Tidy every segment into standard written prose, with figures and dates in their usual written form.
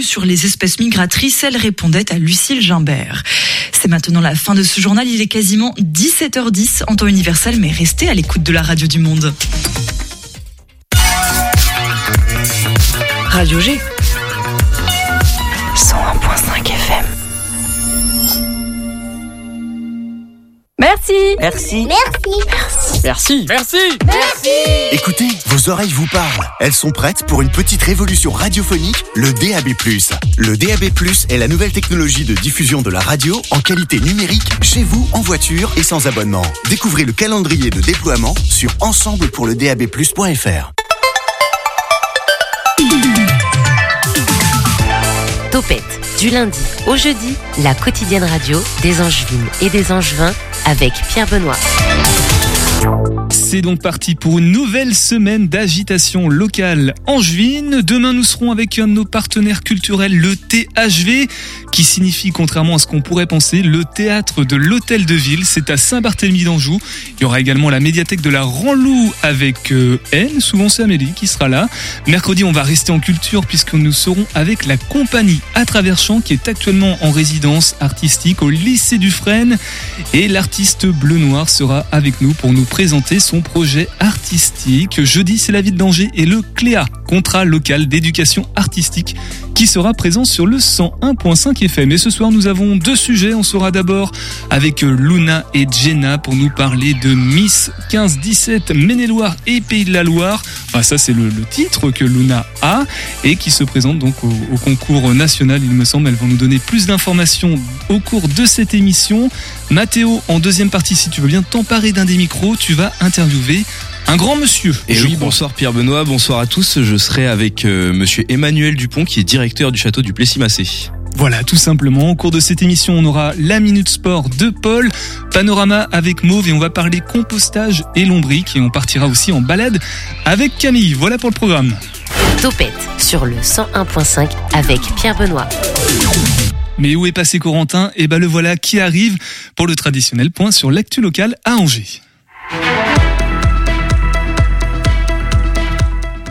revenue sur les espèces migratrices, elle répondait à Lucille Gimbert. C'est maintenant la fin de ce journal, il est quasiment 17h10 en temps universel, mais restez à l'écoute de la radio du monde. Radio G. 101.5 FM. Merci. Merci. Merci. Merci. Merci. Merci. Merci. Écoutez, vos oreilles vous parlent. Elles sont prêtes pour une petite révolution radiophonique, le DAB+. Le DAB+, est la nouvelle technologie de diffusion de la radio en qualité numérique, chez vous, en voiture et sans abonnement. Découvrez le calendrier de déploiement sur ensemblepourledabplus.fr. Topette, du lundi au jeudi, la quotidienne radio des Angevines et des Angevins avec Pierre Benoît. C'est donc parti pour une nouvelle semaine d'agitation locale angevine. Demain, nous serons avec un de nos partenaires culturels, le THV, qui signifie, contrairement à ce qu'on pourrait penser, le théâtre de l'Hôtel de Ville. C'est à Saint-Barthélemy-d'Anjou. Il y aura également la médiathèque de la Ranlou avec elle. Souvent, c'est Amélie qui sera là. Mercredi, on va rester en culture puisque nous serons avec la compagnie À Travers Champs qui est actuellement en résidence artistique au lycée du Fresne. Et l'artiste Bleu Noir sera avec nous pour nous présenter son projet artistique. Jeudi, c'est la ville d'Angers et le CLEA, contrat local d'éducation artistique, qui sera présent sur le 101.5 FM. Et ce soir, nous avons deux sujets. On sera d'abord avec Luna et Jenna pour nous parler de Miss 15-17 Maine-et-Loire et Pays de la Loire. Enfin, ça, c'est le titre que Luna a et qui se présente donc au concours national, il me semble. Elles vont nous donner plus d'informations au cours de cette émission. Mathéo, en deuxième partie, si tu veux bien t'emparer d'un des micros, tu vas interviewer un grand monsieur. Et oui, bonsoir Pierre Benoît, bonsoir à tous. Je serai avec monsieur Emmanuel Dupont qui est directeur du château du Plessis Macé. Voilà, tout simplement. Au cours de cette émission, on aura la Minute Sport de Paul, Panorama avec Mauve et on va parler compostage et lombrique et on partira aussi en balade avec Camille. Voilà pour le programme. Topette sur le 101.5 avec Pierre Benoît. Mais où est passé Corentin ? Eh ben le voilà qui arrive pour le traditionnel point sur l'actu locale à Angers.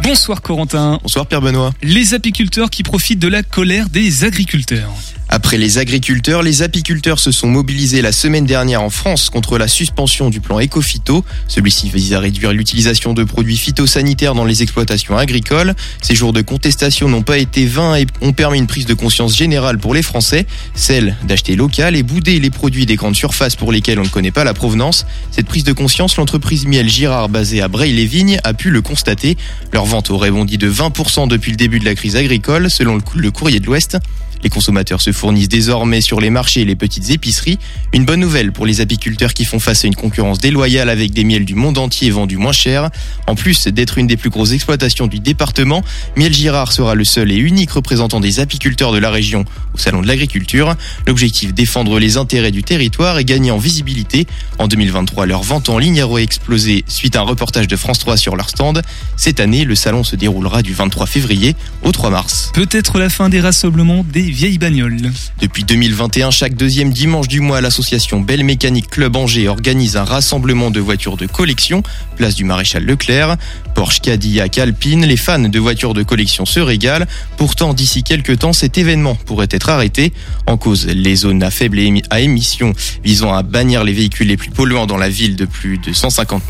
Bonsoir Corentin. Bonsoir Pierre Benoît. Les apiculteurs qui profitent de la colère des agriculteurs. Après les agriculteurs, les apiculteurs se sont mobilisés la semaine dernière en France contre la suspension du plan Éco-Phyto. Celui-ci vise à réduire l'utilisation de produits phytosanitaires dans les exploitations agricoles. Ces jours de contestation n'ont pas été vains et ont permis une prise de conscience générale pour les Français, celle d'acheter local et bouder les produits des grandes surfaces pour lesquels on ne connaît pas la provenance. Cette prise de conscience, l'entreprise Miel Girard basée à Bray-les-Vignes a pu le constater. Leur vente aurait bondi de 20% depuis le début de la crise agricole, selon le Courrier de l'Ouest. Les consommateurs se fournissent désormais sur les marchés et les petites épiceries. Une bonne nouvelle pour les apiculteurs qui font face à une concurrence déloyale avec des miels du monde entier vendus moins cher. En plus d'être une des plus grosses exploitations du département, Miel Girard sera le seul et unique représentant des apiculteurs de la région au Salon de l'Agriculture. L'objectif, défendre les intérêts du territoire et gagner en visibilité. En 2023, leur vente en ligne a explosé suite à un reportage de France 3 sur leur stand. Cette année, le salon se déroulera du 23 février au 3 mars. Peut-être la fin des rassemblements des vieilles bagnoles. Depuis 2021, chaque deuxième dimanche du mois, l'association Belle Mécanique Club Angers organise un rassemblement de voitures de collection, place du Maréchal Leclerc. Porsche, Cadillac, Alpine, les fans de voitures de collection se régalent. Pourtant, d'ici quelques temps, cet événement pourrait être arrêté. En cause, les zones à faible émission visant à bannir les véhicules les plus polluants dans la ville de plus de 150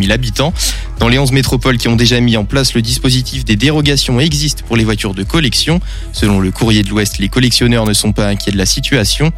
000 habitants. Dans les 11 métropoles qui ont déjà mis en place le dispositif, des dérogations existent pour les voitures de collection. Selon le Courrier de l'Ouest, les collectionneurs ne sont pas inquiets de la situation.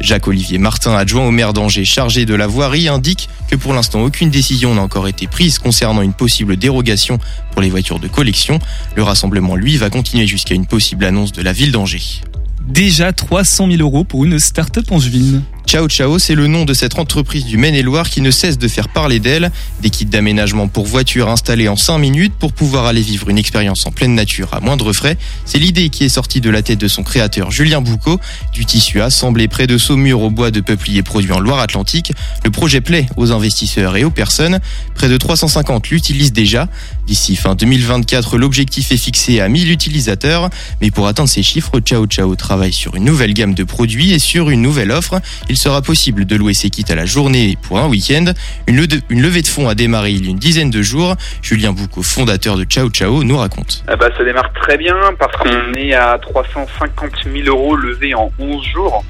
Jacques-Olivier Martin, adjoint au maire d'Angers chargé de la voirie, indique que pour l'instant aucune décision n'a encore été prise concernant une possible dérogation pour les voitures de collection. Le rassemblement, lui, va continuer jusqu'à une possible annonce de la ville d'Angers. Déjà 300 000 € pour une start-up angevine. Ciao Ciao, c'est le nom de cette entreprise du Maine-et-Loire qui ne cesse de faire parler d'elle. Des kits d'aménagement pour voitures installés en 5 minutes pour pouvoir aller vivre une expérience en pleine nature à moindre frais. C'est l'idée qui est sortie de la tête de son créateur Julien Boucaud. Du tissu assemblé près de Saumur au bois de peuplier produit en Loire-Atlantique, le projet plaît aux investisseurs et aux personnes. Près de 350 l'utilisent déjà. D'ici fin 2024, l'objectif est fixé à 1000 utilisateurs. Mais pour atteindre ces chiffres, Ciao Ciao travaille sur une nouvelle gamme de produits et sur une nouvelle offre. Ils sera possible de louer ses kits à la journée pour un week-end. Une levée de fonds a démarré il y a une dizaine de jours. Julien Boucaud, fondateur de Ciao Ciao, nous raconte. Ça démarre très bien parce qu'on est à 350 000 euros levés en 11 jours.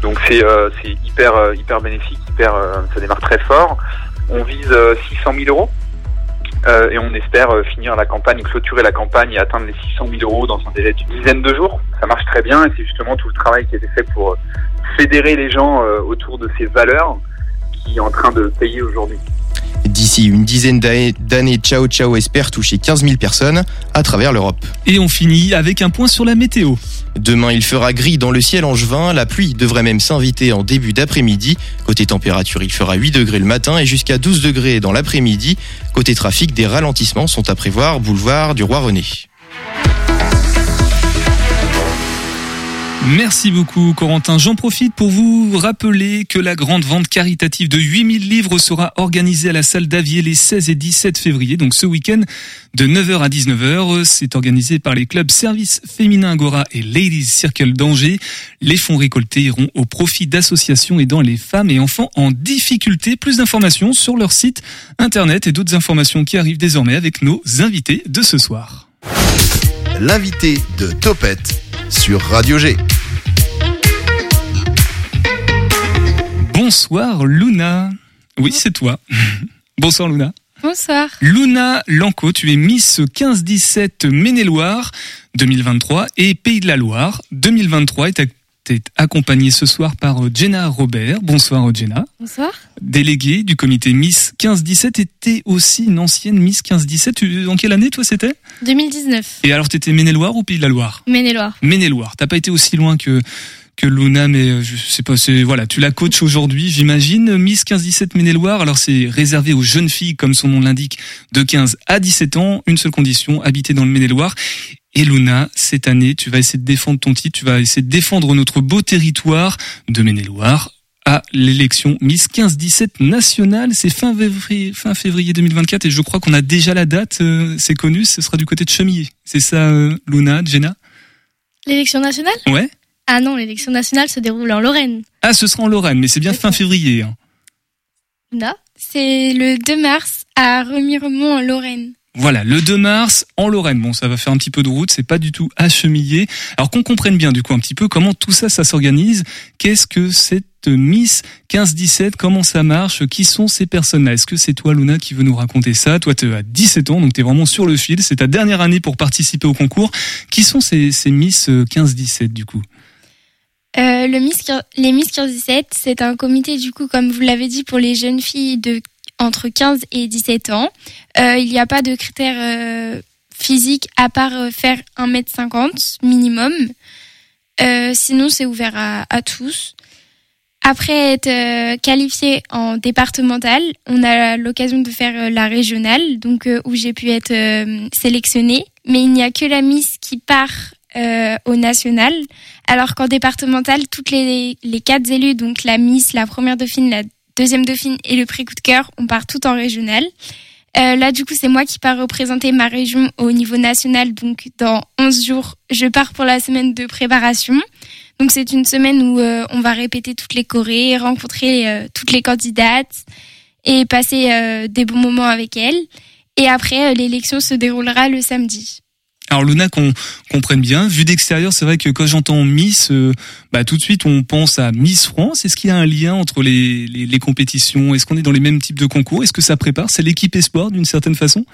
Donc c'est hyper bénéfique, ça démarre très fort. On vise 600 000 euros. Et on espère clôturer la campagne et atteindre les 600 000 euros dans un délai d'une dizaine de jours. Ça marche très bien et c'est justement tout le travail qui a été fait pour fédérer les gens autour de ces valeurs qui est en train de payer aujourd'hui. D'ici une dizaine d'années, Ciao Ciao espère toucher 15 000 personnes à travers l'Europe. Et on finit avec un point sur la météo. Demain, il fera gris dans le ciel angevin. La pluie devrait même s'inviter en début d'après-midi. Côté température, il fera 8 degrés le matin et jusqu'à 12 degrés dans l'après-midi. Côté trafic, des ralentissements sont à prévoir, boulevard du Roi-René. Merci beaucoup Corentin, j'en profite pour vous rappeler que la grande vente caritative de 8000 livres sera organisée à la salle d'Avier les 16 et 17 février, donc ce week-end de 9h à 19h. C'est organisé par les clubs Service Féminin Agora et Ladies Circle d'Angers. Les fonds récoltés iront au profit d'associations aidant les femmes et enfants en difficulté. Plus d'informations sur leur site internet et d'autres informations qui arrivent désormais avec nos invités de ce soir. L'invité de Topette sur Radio G. Bonsoir Luna. Oui, c'est toi. Bonsoir Luna. Bonsoir. Luna Lanco, tu es Miss 15-17 Maine-et-Loire 2023 et Pays de la Loire 2023 et t'es accompagnée ce soir par Jenna Robert. Bonsoir Jenna. Bonsoir. Déléguée du comité Miss 15-17 et t'es aussi une ancienne Miss 15-17. En quelle année toi c'était ? 2019. Et alors t'étais Maine-et-Loire ou Pays de la Loire ? Maine-et-Loire. Maine-et-Loire. T'as pas été aussi loin que Luna, mais je sais pas, voilà, tu la coaches aujourd'hui, j'imagine. Miss 15-17 Maine-et-Loire, alors c'est réservé aux jeunes filles, comme son nom l'indique, de 15 à 17 ans, une seule condition, habiter dans le Maine-et-Loire. Et Luna, cette année, tu vas essayer de défendre ton titre, tu vas essayer de défendre notre beau territoire de Maine-et-Loire à l'élection Miss 15-17 nationale. C'est fin février 2024 et je crois qu'on a déjà la date, c'est connu, ce sera du côté de Chemillé. C'est ça, Luna, Jenna ? L'élection nationale ? Ouais. Ah non, l'élection nationale se déroule en Lorraine. Ah, ce sera en Lorraine, mais c'est bien fin février. Non, c'est le 2 mars à Remiremont en Lorraine. Voilà, le 2 mars en Lorraine. Bon, ça va faire un petit peu de route, c'est pas du tout à Chemillé. Alors qu'on comprenne bien du coup un petit peu comment tout ça, ça s'organise. Qu'est-ce que cette Miss 15-17, comment ça marche, qui sont ces personnes-là ? Est-ce que c'est toi Luna qui veut nous raconter ça ? Toi tu as 17 ans, donc t'es vraiment sur le fil, c'est ta dernière année pour participer au concours. Qui sont ces Miss 15-17 du coup ? Les Miss 15-17, c'est un comité, du coup, comme vous l'avez dit, pour les jeunes filles entre 15 et 17 ans. Il n'y a pas de critères physiques à part faire 1m50 minimum. Sinon, c'est ouvert à tous. Après être qualifiée en départementale, on a l'occasion de faire la régionale, donc où j'ai pu être sélectionnée. Mais il n'y a que la Miss qui part au national, alors qu'en départemental, toutes les quatre élus, donc la Miss, la première dauphine, la deuxième dauphine et le prix coup de cœur, on part tout en régional. Là, du coup, c'est moi qui pars représenter ma région au niveau national, donc dans 11 jours, je pars pour la semaine de préparation. Donc c'est une semaine où on va répéter toutes les chorés, rencontrer toutes les candidates et passer des bons moments avec elles. Et après, l'élection se déroulera le samedi. Alors Luna, qu'on comprenne bien, vu d'extérieur, c'est vrai que quand j'entends Miss, tout de suite on pense à Miss France. Est-ce qu'il y a un lien entre les compétitions ? Est-ce qu'on est dans les mêmes types de concours ? Est-ce que ça prépare ? C'est l'équipe espoir d'une certaine façon ?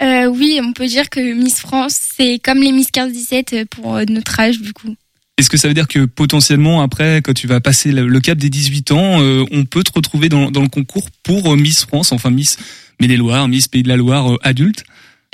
Oui, on peut dire que Miss France, c'est comme les Miss 15-17 pour notre âge du coup. Est-ce que ça veut dire que potentiellement après, quand tu vas passer le cap des 18 ans, on peut te retrouver dans le concours pour Miss France, enfin Miss Maine-et-Loire, Miss Pays de la Loire adulte ?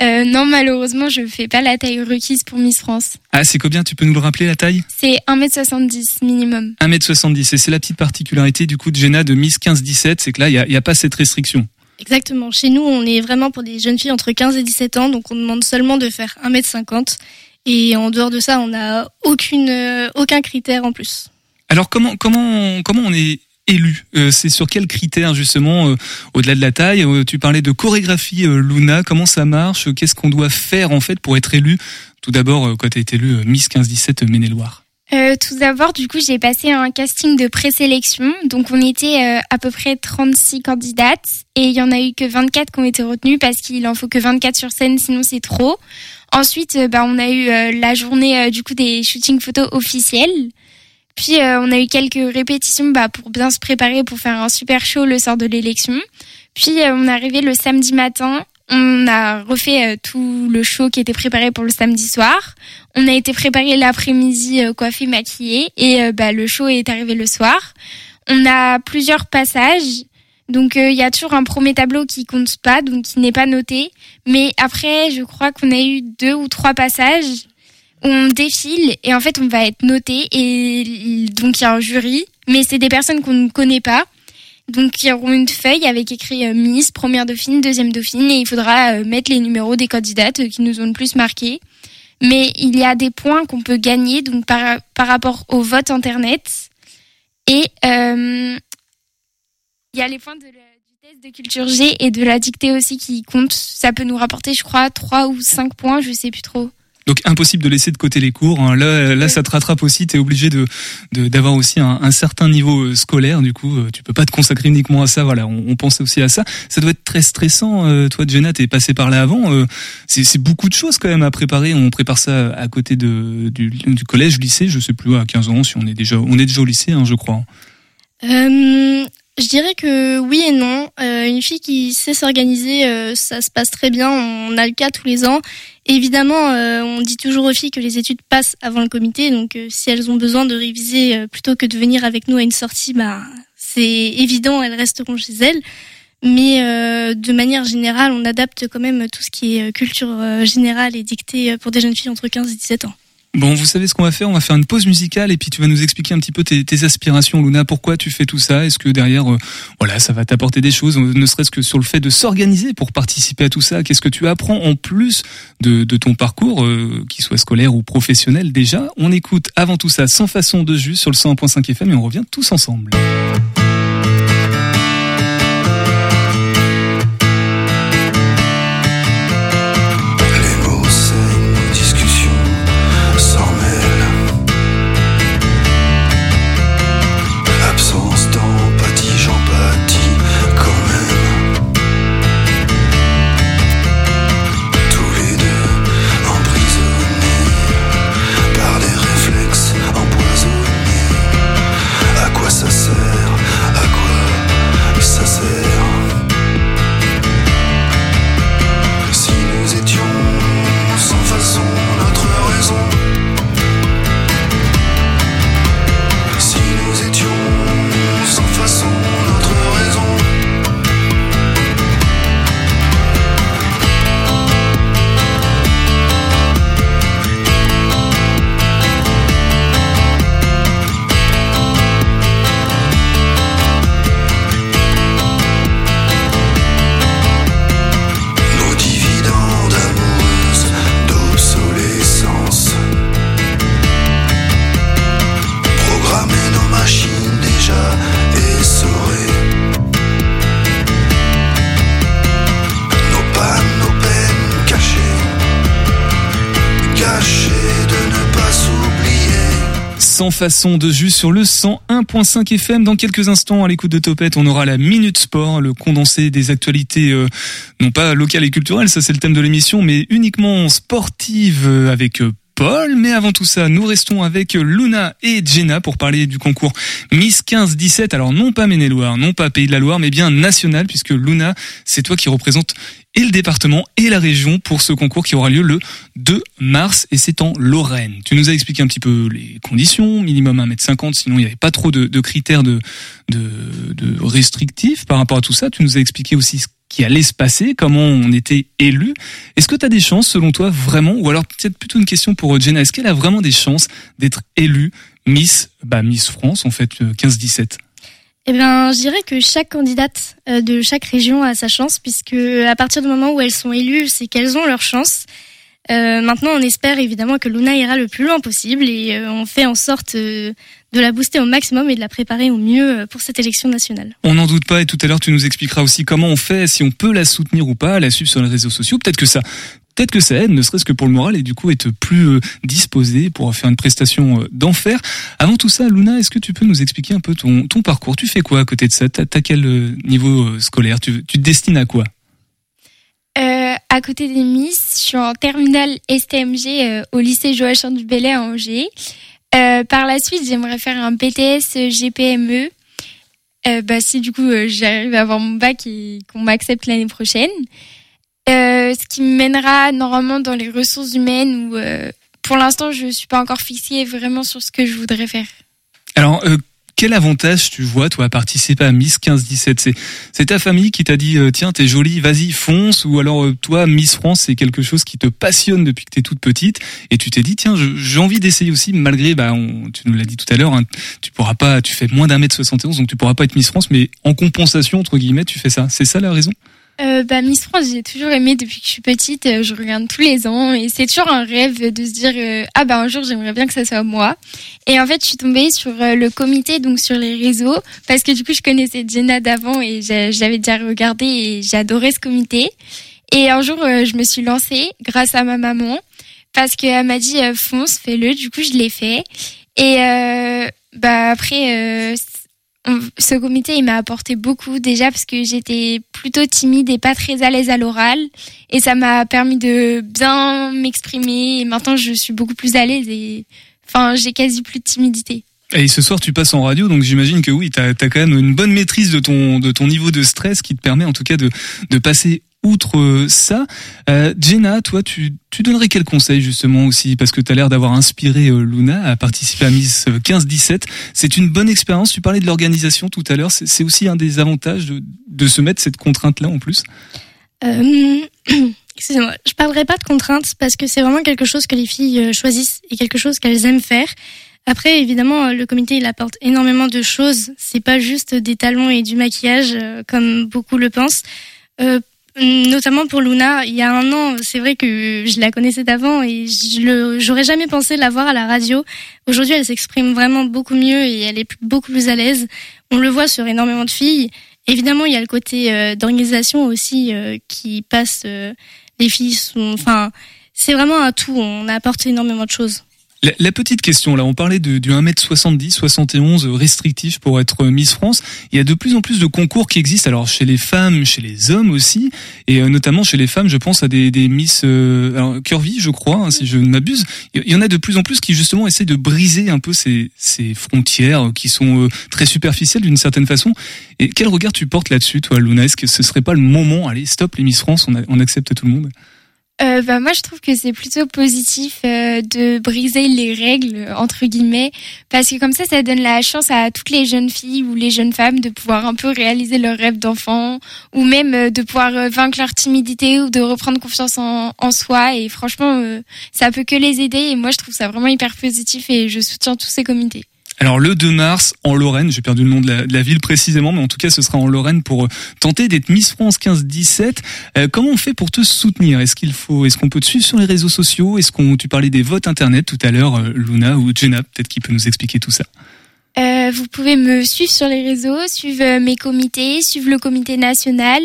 Non, malheureusement, je fais pas la taille requise pour Miss France. Ah, c'est combien ? Tu peux nous le rappeler, la taille ? C'est 1m70 minimum. 1m70, et c'est la petite particularité du coup de Jenna de Miss 15-17, c'est que là, il n'y a pas cette restriction. Exactement, chez nous, on est vraiment pour des jeunes filles entre 15 et 17 ans, donc on demande seulement de faire 1m50, et en dehors de ça, on n'a aucun critère en plus. Alors, comment on est élu, c'est sur quels critères justement, au-delà de la taille, tu parlais de chorégraphie, Luna, comment ça marche, qu'est-ce qu'on doit faire en fait pour être élu ? Tout d'abord, quand tu as été élue Miss 15-17 Maine-et-Loire. Tout d'abord, du coup, j'ai passé un casting de présélection. Donc, on était à peu près 36 candidates et il n'y en a eu que 24 qui ont été retenues parce qu'il en faut que 24 sur scène, sinon c'est trop. Ensuite, on a eu la journée du coup des shootings photos officiels. Puis, on a eu quelques répétitions pour bien se préparer pour faire un super show le soir de l'élection. Puis, on est arrivé le samedi matin. On a refait tout le show qui était préparé pour le samedi soir. On a été préparé l'après-midi, coiffé, maquillé, et le show est arrivé le soir. On a plusieurs passages, donc il y a toujours un premier tableau qui compte pas, donc qui n'est pas noté. Mais après, je crois qu'on a eu 2 ou 3 passages où on défile et en fait on va être noté, et donc il y a un jury, mais c'est des personnes qu'on ne connaît pas. Donc, ils auront une feuille avec écrit Miss, première dauphine, deuxième dauphine, et il faudra mettre les numéros des candidates qui nous ont le plus marqué. Mais il y a des points qu'on peut gagner, donc par rapport au vote internet. Et il y a les points du test de culture G et de la dictée aussi qui comptent. Ça peut nous rapporter, je crois, 3 ou 5 points, je sais plus trop. Donc impossible de laisser de côté les cours. Là, ça te rattrape aussi. T'es obligé d'avoir aussi un certain niveau scolaire. Du coup, tu peux pas te consacrer uniquement à ça. Voilà, on pensait aussi à ça. Ça doit être très stressant. Toi, Jenna, t'es passée par là avant. C'est beaucoup de choses quand même à préparer. On prépare ça à côté du collège, lycée. Je sais plus à 15 ans si on est déjà au lycée, je crois. Je dirais que oui et non. Une fille qui sait s'organiser, ça se passe très bien. On a le cas tous les ans. Évidemment, on dit toujours aux filles que les études passent avant le comité. Donc, si elles ont besoin de réviser plutôt que de venir avec nous à une sortie, c'est évident, elles resteront chez elles. Mais de manière générale, on adapte quand même tout ce qui est culture générale et dictée pour des jeunes filles entre 15 et 17 ans. Bon, vous savez ce qu'on va faire, on va faire une pause musicale et puis tu vas nous expliquer un petit peu tes aspirations, Luna, pourquoi tu fais tout ça, est-ce que derrière, ça va t'apporter des choses, ne serait-ce que sur le fait de s'organiser pour participer à tout ça, qu'est-ce que tu apprends en plus de ton parcours, qu'il soit scolaire ou professionnel déjà. On écoute avant tout ça, Sans façon de jus sur le 101.5 FM et on revient tous ensemble. Sans façon de jus sur le 101.5 FM. Dans quelques instants, à l'écoute de Topette, on aura la Minute Sport, le condensé des actualités, non pas locales et culturelles, ça c'est le thème de l'émission, mais uniquement sportives avec Paul. Mais avant tout ça, nous restons avec Luna et Jenna pour parler du concours Miss 15-17. Alors non pas Maine-et-Loire, non pas Pays de la Loire, mais bien national, puisque Luna, c'est toi qui représente et le département et la région pour ce concours qui aura lieu le 2 mars et c'est en Lorraine. Tu nous as expliqué un petit peu les conditions, minimum 1m50, sinon il n'y avait pas trop de critères de restrictifs par rapport à tout ça. Tu nous as expliqué aussi ce qui allait se passer, comment on était élus. Est-ce que tu as des chances selon toi vraiment, ou alors peut-être plutôt une question pour Jenna, est-ce qu'elle a vraiment des chances d'être élue Miss France en fait 15-17 ? Eh bien, je dirais que chaque candidate de chaque région a sa chance, puisque à partir du moment où elles sont élues, c'est qu'elles ont leur chance. Maintenant, on espère évidemment que Luna ira le plus loin possible et on fait en sorte de la booster au maximum et de la préparer au mieux pour cette élection nationale. On n'en doute pas, et tout à l'heure tu nous expliqueras aussi comment on fait, si on peut la soutenir ou pas, la suivre sur les réseaux sociaux. Peut-être que ça aide, ne serait-ce que pour le moral, et du coup être plus disposé pour faire une prestation d'enfer. Avant tout ça, Luna, est-ce que tu peux nous expliquer un peu ton parcours ? Tu fais quoi à côté de ça ? T'as quel niveau scolaire ? Tu te destines à quoi ? À côté des Miss, je suis en terminale STMG au lycée Joachim du Bellay à Angers. Par la suite, j'aimerais faire un BTS GPME. Si du coup j'arrive à avoir mon bac et qu'on m'accepte l'année prochaine. Ce qui me mènera normalement dans les ressources humaines où pour l'instant je suis pas encore fixée vraiment sur ce que je voudrais faire. Alors quel avantage tu vois toi à participer à Miss 15-17 ? C'est ta famille qui t'a dit tiens t'es jolie, vas-y fonce, ou alors toi Miss France c'est quelque chose qui te passionne depuis que t'es toute petite et tu t'es dit tiens j'ai envie d'essayer aussi, malgré tu nous l'as dit tout à l'heure, hein, tu fais moins d'1m71 donc tu pourras pas être Miss France, mais en compensation entre guillemets tu fais ça, c'est ça la raison ? Miss France, j'ai toujours aimé depuis que je suis petite, je regarde tous les ans et c'est toujours un rêve de se dire un jour j'aimerais bien que ça soit moi. Et en fait, je suis tombée sur le comité, donc sur les réseaux, parce que du coup, je connaissais Jenna d'avant et j'avais déjà regardé et j'adorais ce comité. Et un jour, je me suis lancée grâce à ma maman parce qu'elle m'a dit fonce, fais-le. Du coup, je l'ai fait. Et après ce comité, il m'a apporté beaucoup déjà parce que j'étais plutôt timide et pas très à l'aise à l'oral, et ça m'a permis de bien m'exprimer, et maintenant je suis beaucoup plus à l'aise et j'ai quasi plus de timidité. Et ce soir tu passes en radio, donc j'imagine que oui, t'as quand même une bonne maîtrise de ton niveau de stress qui te permet en tout cas de passer outre ça. Jenna, toi tu donnerais quel conseil justement aussi, parce que t'as l'air d'avoir inspiré Luna à participer à Miss 15-17. C'est une bonne expérience, tu parlais de l'organisation tout à l'heure, c'est aussi un des avantages de se mettre cette contrainte-là en plus. Excusez-moi, je parlerai pas de contrainte parce que c'est vraiment quelque chose que les filles choisissent et quelque chose qu'elles aiment faire. Après, évidemment, le comité, il apporte énormément de choses, c'est pas juste des talons et du maquillage comme beaucoup le pensent. Notamment pour Luna, il y a un an, c'est vrai que je la connaissais d'avant et j'aurais jamais pensé la voir à la radio. Aujourd'hui, elle s'exprime vraiment beaucoup mieux et elle est beaucoup plus à l'aise. On le voit sur énormément de filles. Évidemment, il y a le côté d'organisation aussi qui passe. Les filles sont, c'est vraiment un tout. On apporte énormément de choses. La petite question, là, on parlait du 1m70, 71 restrictif pour être Miss France. Il y a de plus en plus de concours qui existent, alors chez les femmes, chez les hommes aussi, et notamment chez les femmes, je pense à des Miss Curvy, je crois, si je ne m'abuse. Il y en a de plus en plus qui justement essaient de briser un peu ces frontières qui sont très superficielles d'une certaine façon. Et quel regard tu portes là-dessus, toi, Luna ? Est-ce que ce serait pas le moment, allez, stop les Miss France, on accepte tout le monde ? Moi je trouve que c'est plutôt positif de briser les règles entre guillemets, parce que comme ça donne la chance à toutes les jeunes filles ou les jeunes femmes de pouvoir un peu réaliser leurs rêves d'enfant, ou même de pouvoir vaincre leur timidité ou de reprendre confiance en soi, et franchement ça peut que les aider, et moi je trouve ça vraiment hyper positif et je soutiens tous ces comités. Alors le 2 mars, en Lorraine, j'ai perdu le nom de la ville précisément, mais en tout cas ce sera en Lorraine pour tenter d'être Miss France 15-17. Comment on fait pour te soutenir ? Est-ce qu'on peut te suivre sur les réseaux sociaux ? Tu parlais des votes internet tout à l'heure, Luna, ou Jenna, peut-être qui peut nous expliquer tout ça. Vous pouvez me suivre sur les réseaux, suivre mes comités, suivre le comité national,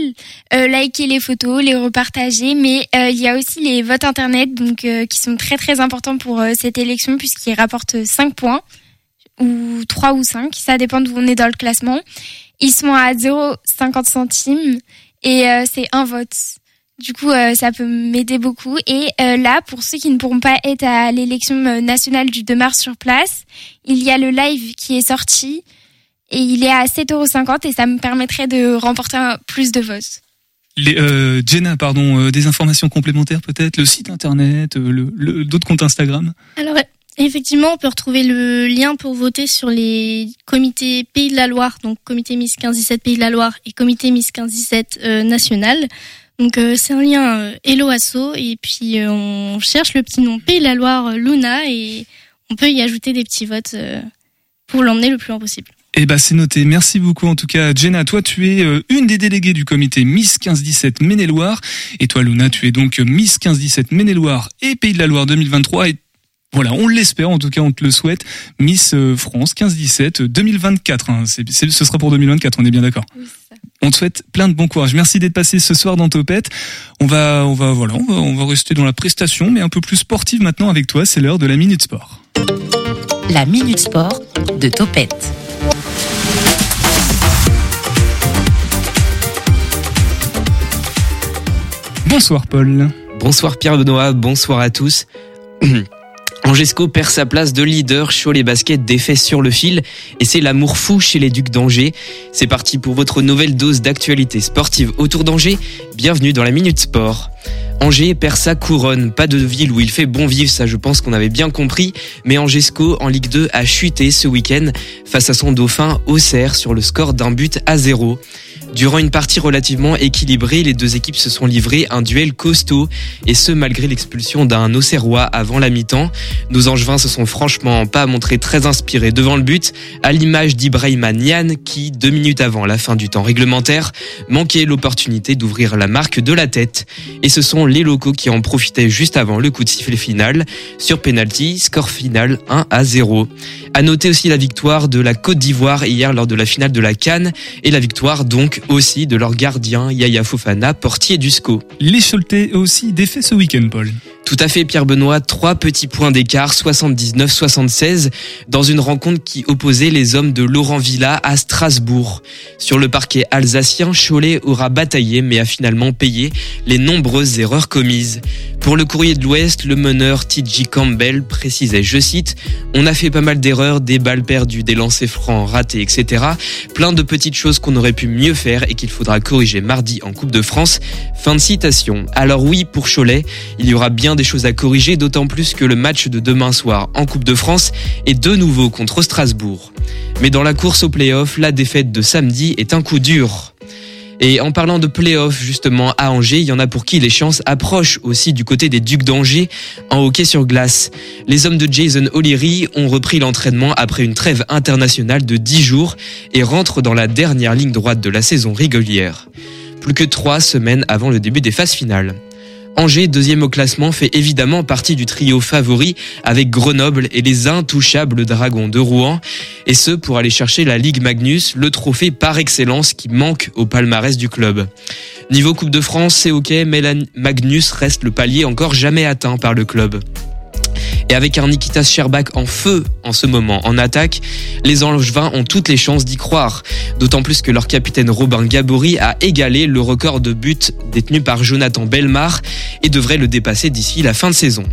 liker les photos, les repartager, mais il y a aussi les votes internet donc qui sont très très importants pour cette élection, puisqu'ils rapportent 5 points. Ou 3 ou 5, ça dépend d'où on est dans le classement. Ils sont à 0,50 centimes et c'est un vote. Du coup, ça peut m'aider beaucoup. Et là, pour ceux qui ne pourront pas être à l'élection nationale du 2 mars sur place, il y a le live qui est sorti et il est à 7,50 € et ça me permettrait de remporter plus de votes. Jenna, des informations complémentaires peut-être, le site internet, d'autres comptes Instagram ? Alors, effectivement, on peut retrouver le lien pour voter sur les comités Pays de la Loire, donc comité Miss 15-17 Pays de la Loire et comité Miss 15-17 national. Donc c'est un lien Hello Asso, et puis on cherche le petit nom Pays de la Loire Luna et on peut y ajouter des petits votes pour l'emmener le plus loin possible. Eh ben, c'est noté. Merci beaucoup. En tout cas, Jenna, toi, tu es une des déléguées du comité Miss 15-17 Maine-et-Loire. Et toi, Luna, tu es donc Miss 15-17 Maine-et-Loire et Pays de la Loire 2023. Et voilà, on l'espère, en tout cas, on te le souhaite. Miss France 15-17 2024. Hein. Ce sera pour 2024, on est bien d'accord. Oui, c'est ça. On te souhaite plein de bon courage. Merci d'être passé ce soir dans Topette. On va rester dans la prestation, mais un peu plus sportive maintenant avec toi. C'est l'heure de la Minute Sport. La Minute Sport de Topette. Bonsoir Paul. Bonsoir Pierre Benoît, bonsoir à tous. Angesco perd sa place de leader, Cholet Basket défait sur le fil et c'est l'amour fou chez les Ducs d'Angers. C'est parti pour votre nouvelle dose d'actualité sportive autour d'Angers. Bienvenue dans la Minute Sport. Angers perd sa couronne, pas de ville où il fait bon vivre, ça je pense qu'on avait bien compris, mais Angesco en Ligue 2 a chuté ce week-end face à son dauphin Auxerre sur le score d'1-0. Durant une partie relativement équilibrée, les deux équipes se sont livrées un duel costaud, et ce malgré l'expulsion d'un Auxerrois avant la mi-temps. Nos Angevins se sont franchement pas montrés très inspirés devant le but, à l'image d'Ibrahima Niane qui, 2 minutes avant la fin du temps réglementaire, manquait l'opportunité d'ouvrir la marque de la tête, et ce sont les locaux qui en profitaient juste avant le coup de sifflet final. Sur pénalty, score final 1-0. À noter aussi la victoire de la Côte d'Ivoire hier lors de la finale de la CAN et la victoire donc aussi de leur gardien Yaya Fofana, portier du SCO. Les Choletais aussi défaits ce week-end, Paul. Tout à fait, Pierre Benoît, 3 petits points d'écart, 79-76, dans une rencontre qui opposait les hommes de Laurent Villa à Strasbourg. Sur le parquet alsacien, Cholet aura bataillé mais a finalement payé les nombreuses erreurs commises. Pour le Courrier de l'Ouest, le meneur T.J. Campbell précisait, je cite, « On a fait pas mal d'erreurs, des balles perdues, des lancers francs ratés, etc. Plein de petites choses qu'on aurait pu mieux faire et qu'il faudra corriger mardi en Coupe de France. » Fin de citation. Alors oui, pour Cholet, il y aura bien des choses à corriger, d'autant plus que le match de demain soir en Coupe de France est de nouveau contre Strasbourg. Mais dans la course aux play-offs, la défaite de samedi est un coup dur. Et en parlant de play-off justement à Angers, il y en a pour qui les chances approchent aussi du côté des Ducs d'Angers en hockey sur glace. Les hommes de Jason O'Leary ont repris l'entraînement après une trêve internationale de 10 jours et rentrent dans la dernière ligne droite de la saison régulière. Plus que 3 semaines avant le début des phases finales. Angers, 2e au classement, fait évidemment partie du trio favori avec Grenoble et les intouchables Dragons de Rouen. Et ce, pour aller chercher la Ligue Magnus, le trophée par excellence qui manque au palmarès du club. Niveau Coupe de France, c'est ok, mais la Magnus reste le palier encore jamais atteint par le club. Et avec un Nikita Sherbak en feu en ce moment en attaque, les Angevins ont toutes les chances d'y croire. D'autant plus que leur capitaine Robin Gabori a égalé le record de buts détenu par Jonathan Bellemare et devrait le dépasser d'ici la fin de saison.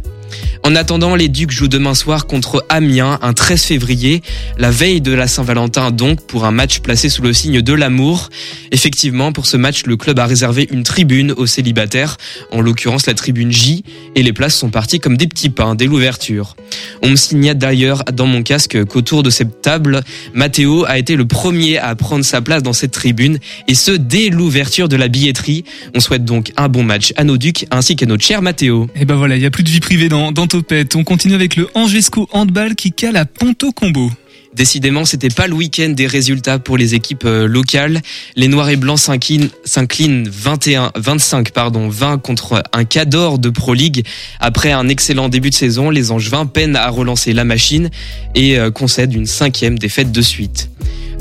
En attendant, les Ducs jouent demain soir contre Amiens, un 13 février, la veille de la Saint-Valentin donc, pour un match placé sous le signe de l'amour. Effectivement, pour ce match, le club a réservé une tribune aux célibataires, en l'occurrence la tribune J, et les places sont parties comme des petits pains dès l'ouverture. On me signale d'ailleurs dans mon casque qu'autour de cette table, Matteo a été le premier à prendre sa place dans cette tribune, et ce, dès l'ouverture de la billetterie. On souhaite donc un bon match à nos Ducs, ainsi qu'à notre cher Matteo. Et ben voilà, il n'y a plus de vie privée dans Topette. On continue avec le Angesco handball qui cale à Ponto-Combo. Décidément, c'était pas le week-end des résultats pour les équipes locales. Les Noirs et Blancs s'inclinent 20 contre un Cador de Pro League. Après un excellent début de saison, les Angevins peinent à relancer la machine et concèdent une 5e défaite de suite.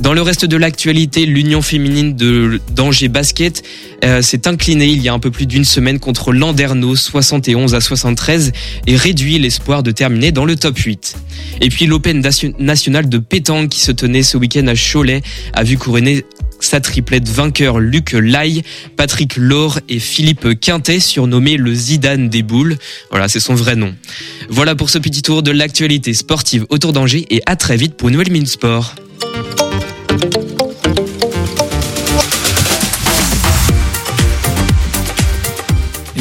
Dans le reste de l'actualité, l'Union féminine d'Angers Basket s'est inclinée il y a un peu plus d'une semaine contre Landerneau, 71-73, et réduit l'espoir de terminer dans le top 8. Et puis l'Open national de pétanque qui se tenait ce week-end à Cholet a vu couronner sa triplette vainqueur Luc Laille, Patrick Laure et Philippe Quintet, surnommé le Zidane des boules. Voilà, c'est son vrai nom. Voilà pour ce petit tour de l'actualité sportive autour d'Angers et à très vite pour une nouvelle Minute Sport.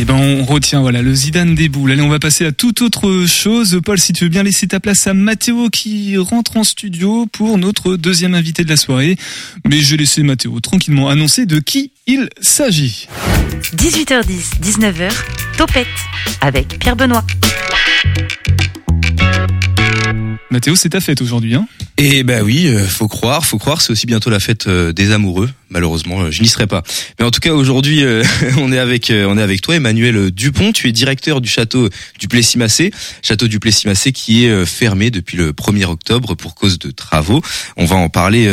Et ben on retient voilà le Zidane des boules. Allez, on va passer à toute autre chose. Paul, si tu veux bien laisser ta place à Mathéo qui rentre en studio pour notre deuxième invité de la soirée. Mais je vais laisser Mathéo tranquillement annoncer de qui il s'agit. 18h10, 19h, Topette avec Pierre Benoît. Mathéo, c'est ta fête aujourd'hui, hein ? Et ben oui, faut croire, c'est aussi bientôt la fête des amoureux. Malheureusement, je n'y serai pas. Mais en tout cas, aujourd'hui, on est avec toi, Emmanuel Dupont. Tu es directeur du château du Plessis Macé. Château du Plessis Macé qui est fermé depuis le 1er octobre pour cause de travaux. On va en parler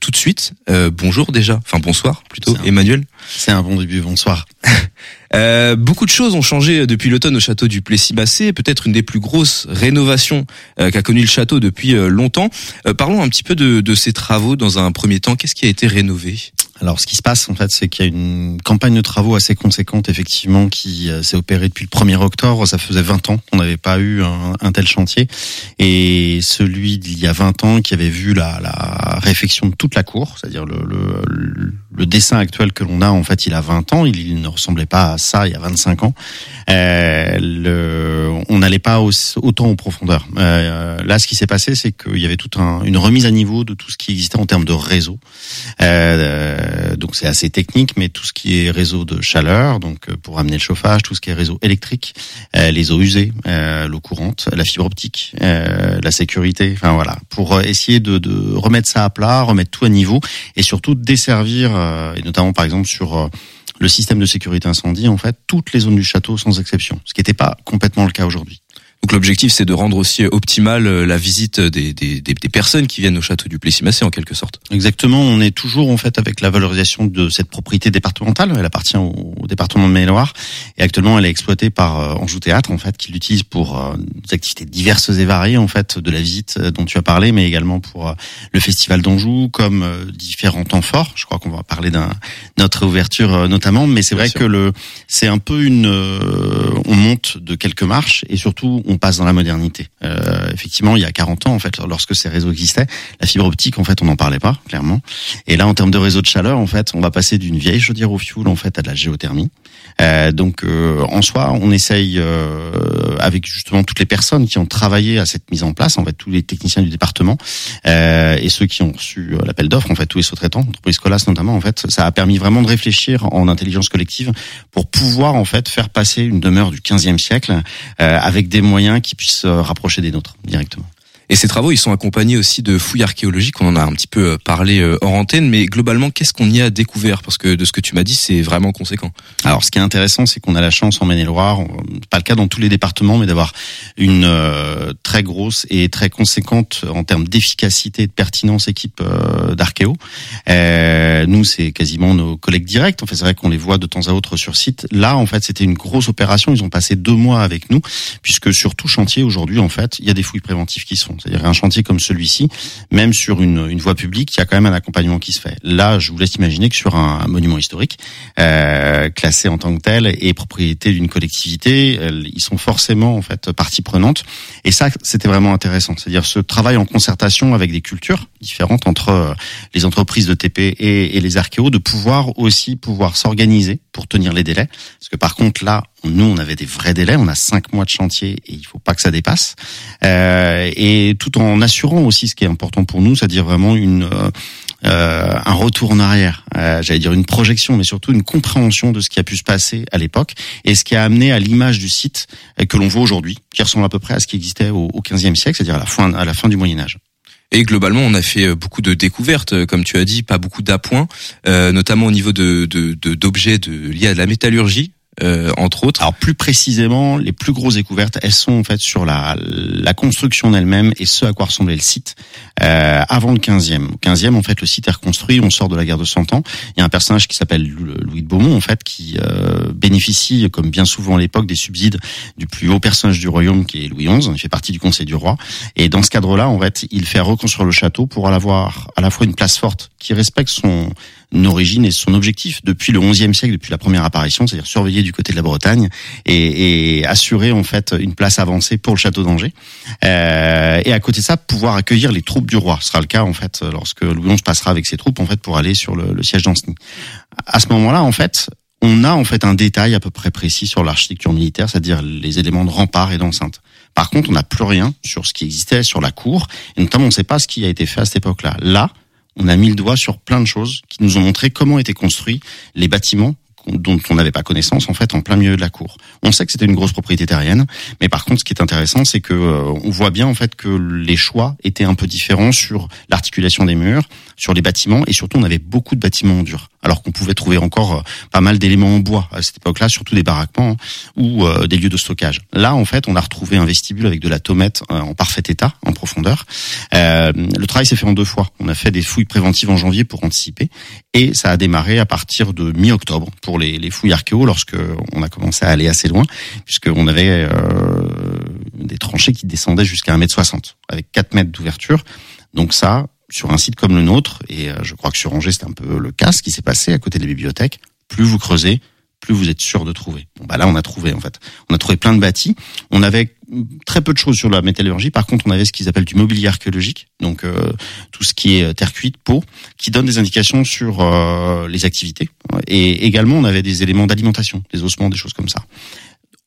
tout de suite. Bonjour déjà. Enfin, bonsoir plutôt, Emmanuel. C'est un bon début, bonsoir. Beaucoup de choses ont changé depuis l'automne au château du Plessis Macé. Peut-être une des plus grosses rénovations qu'a connu le château depuis longtemps. Parlons un petit peu de ces travaux dans un premier temps. Qu'est-ce qui a été rénové ? Alors, ce qui se passe, en fait, c'est qu'il y a une campagne de travaux assez conséquente, effectivement, qui s'est opérée depuis le 1er octobre. Ça faisait 20 ans qu'on n'avait pas eu un tel chantier. Et celui d'il y a 20 ans qui avait vu la réfection de toute la cour, c'est-à-dire le dessin actuel que l'on a, en fait, il a 20 ans. Il ne ressemblait pas à ça il y a 25 ans. On n'allait pas autant en profondeur. Là, ce qui s'est passé, c'est qu'il y avait toute une remise à niveau de tout ce qui existait en termes de réseau. Donc c'est assez technique, mais tout ce qui est réseau de chaleur, donc pour amener le chauffage, tout ce qui est réseau électrique, les eaux usées, l'eau courante, la fibre optique, la sécurité, enfin voilà, pour essayer de remettre ça à plat, remettre tout à niveau, et surtout desservir, et notamment par exemple sur le système de sécurité incendie, en fait, toutes les zones du château sans exception, ce qui n'était pas complètement le cas aujourd'hui. Donc l'objectif, c'est de rendre aussi optimale la visite des personnes qui viennent au château du Plessis Macé, en quelque sorte. Exactement, on est toujours en fait avec la valorisation de cette propriété départementale. Elle appartient au département de Maine-et-Loire et actuellement elle est exploitée par Anjou Théâtre, en fait, qui l'utilise pour des activités diverses et variées, en fait, de la visite dont tu as parlé, mais également pour le festival d'Anjou, comme différents temps forts. Je crois qu'on va parler notre ouverture notamment, mais c'est vrai que c'est un peu on monte de quelques marches et surtout on passe dans la modernité. Effectivement, il y a 40 ans, en fait, lorsque ces réseaux existaient, la fibre optique, en fait, on n'en parlait pas, clairement. Et là, en termes de réseau de chaleur, en fait, on va passer d'une vieille chaudière au fioul, en fait, à de la géothermie. Donc, en soi, on essaye, avec justement toutes les personnes qui ont travaillé à cette mise en place, en fait, tous les techniciens du département, et ceux qui ont reçu l'appel d'offres, en fait, tous les sous-traitants, entreprises Colas notamment, en fait, ça a permis vraiment de réfléchir en intelligence collective pour pouvoir, en fait, faire passer une demeure du 15e siècle, avec des moyens qui puissent rapprocher des nôtres directement. Et ces travaux, ils sont accompagnés aussi de fouilles archéologiques. On en a un petit peu parlé hors antenne, mais globalement, qu'est-ce qu'on y a découvert ? Parce que de ce que tu m'as dit, c'est vraiment conséquent. Alors, ce qui est intéressant, c'est qu'on a la chance en Maine-et-Loire, pas le cas dans tous les départements, mais d'avoir une très grosse et très conséquente en termes d'efficacité et de pertinence équipe d'archéo. Nous, c'est quasiment nos collègues directs. En fait, c'est vrai qu'on les voit de temps à autre sur site. Là, en fait, c'était une grosse opération. Ils ont passé 2 mois avec nous, puisque sur tout chantier aujourd'hui, en fait, il y a des fouilles préventives qui sont. C'est-à-dire un chantier comme celui-ci, même sur une voie publique, il y a quand même un accompagnement qui se fait. Là, je vous laisse imaginer que sur un monument historique, classé en tant que tel et propriété d'une collectivité, ils sont forcément en fait partie prenante. Et ça, c'était vraiment intéressant. C'est-à-dire ce travail en concertation avec des cultures différentes entre les entreprises de TP et les archéos, de pouvoir s'organiser pour tenir les délais. Parce que par contre, là, nous, on avait des vrais délais. On a 5 mois de chantier et il faut pas que ça dépasse. Et tout en assurant aussi ce qui est important pour nous, c'est-à-dire vraiment un retour en arrière, j'allais dire une projection, mais surtout une compréhension de ce qui a pu se passer à l'époque et ce qui a amené à l'image du site que l'on voit aujourd'hui, qui ressemble à peu près à ce qui existait au XVe siècle, c'est-à-dire à la fin du Moyen-Âge. Et globalement, on a fait beaucoup de découvertes, comme tu as dit, pas beaucoup d'appoints, notamment au niveau d'objets liés à de la métallurgie. Entre autres. Alors plus précisément, les plus grosses découvertes, elles sont en fait sur la construction elle-même et ce à quoi ressemblait le site avant le 15e. Au 15e, en fait, le site est reconstruit, on sort de la guerre de 100 ans. Il y a un personnage qui s'appelle Louis de Beaumont, en fait, qui bénéficie, comme bien souvent à l'époque, des subsides du plus haut personnage du royaume, qui est Louis XI. Il fait partie du conseil du roi. Et dans ce cadre-là, en fait, il fait reconstruire le château pour avoir à la fois une place forte qui respecte son origine et son objectif depuis le 11e siècle, depuis la première apparition, c'est-à-dire surveiller du côté de la Bretagne et assurer en fait une place avancée pour le château d'Angers. Et à côté de ça, pouvoir accueillir les troupes du roi. Ce sera le cas en fait lorsque Louis XI passera avec ses troupes en fait pour aller sur le siège d'Ancenis. À ce moment-là, en fait, on a en fait un détail à peu près précis sur l'architecture militaire, c'est-à-dire les éléments de rempart et d'enceinte. Par contre, on n'a plus rien sur ce qui existait sur la cour, et notamment on ne sait pas ce qui a été fait à cette époque-là. Là, on a mis le doigt sur plein de choses qui nous ont montré comment étaient construits les bâtiments dont on n'avait pas connaissance en fait en plein milieu de la cour. On sait que c'était une grosse propriété terrienne, mais par contre ce qui est intéressant c'est que on voit bien en fait que les choix étaient un peu différents sur l'articulation des murs, sur les bâtiments, et surtout on avait beaucoup de bâtiments en dur, alors qu'on pouvait trouver encore pas mal d'éléments en bois à cette époque-là, surtout des baraquements ou des lieux de stockage. Là en fait on a retrouvé un vestibule avec de la tomette en parfait état, en profondeur. Le travail s'est fait en deux fois. On a fait des fouilles préventives en janvier pour anticiper, et ça a démarré à partir de mi-octobre pour les fouilles archéo, lorsque on a commencé à aller assez loin, puisqu'on avait des tranchées qui descendaient jusqu'à 1m60, avec 4 mètres d'ouverture. Donc ça, sur un site comme le nôtre, et je crois que sur Angers c'était un peu le cas, ce qui s'est passé à côté des bibliothèques, plus vous creusez, plus vous êtes sûr de trouver. Bon bah là on a trouvé en fait. On a trouvé plein de bâtis. On avait très peu de choses sur la métallurgie. Par contre, on avait ce qu'ils appellent du mobilier archéologique, donc tout ce qui est terre cuite, peau, qui donne des indications sur les activités. Et également, on avait des éléments d'alimentation, des ossements, des choses comme ça.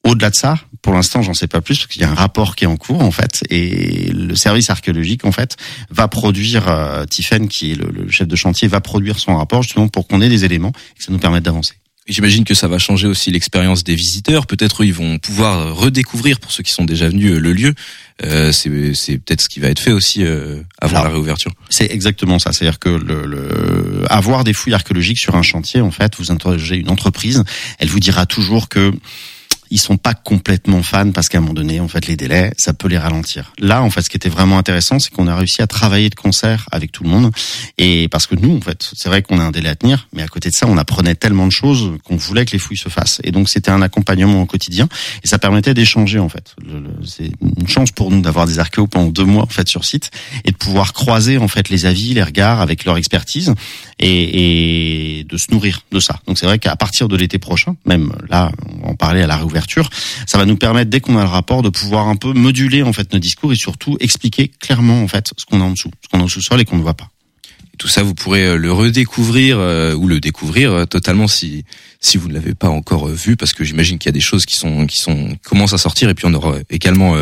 Au-delà de ça, pour l'instant, j'en sais pas plus parce qu'il y a un rapport qui est en cours en fait, et le service archéologique en fait va produire Tiffen, qui est le chef de chantier, va produire son rapport justement pour qu'on ait des éléments et que ça nous permette d'avancer. J'imagine que ça va changer aussi l'expérience des visiteurs. Peut-être ils vont pouvoir redécouvrir, pour ceux qui sont déjà venus, le lieu. C'est peut-être ce qui va être fait aussi avant la réouverture. C'est exactement ça. C'est-à-dire que avoir des fouilles archéologiques sur un chantier, en fait, vous interrogez une entreprise, elle vous dira toujours que ils sont pas complètement fans parce qu'à un moment donné, en fait, les délais, ça peut les ralentir. Là, en fait, ce qui était vraiment intéressant, c'est qu'on a réussi à travailler de concert avec tout le monde. Et parce que nous, en fait, c'est vrai qu'on a un délai à tenir, mais à côté de ça, on apprenait tellement de choses qu'on voulait que les fouilles se fassent. Et donc, c'était un accompagnement au quotidien et ça permettait d'échanger, en fait. C'est une chance pour nous d'avoir des archéos pendant 2 mois, en fait, sur site et de pouvoir croiser, en fait, les avis, les regards avec leur expertise et de se nourrir de ça. Donc, c'est vrai qu'à partir de l'été prochain, même là, on va en parler à la réouverture, ça va nous permettre, dès qu'on a le rapport, de pouvoir un peu moduler en fait nos discours et surtout expliquer clairement en fait ce qu'on a en dessous, ce qu'on a au sous-sol et qu'on ne voit pas. Et tout ça, vous pourrez le redécouvrir ou le découvrir totalement si vous ne l'avez pas encore vu, parce que j'imagine qu'il y a des choses qui commencent à sortir, et puis on aura également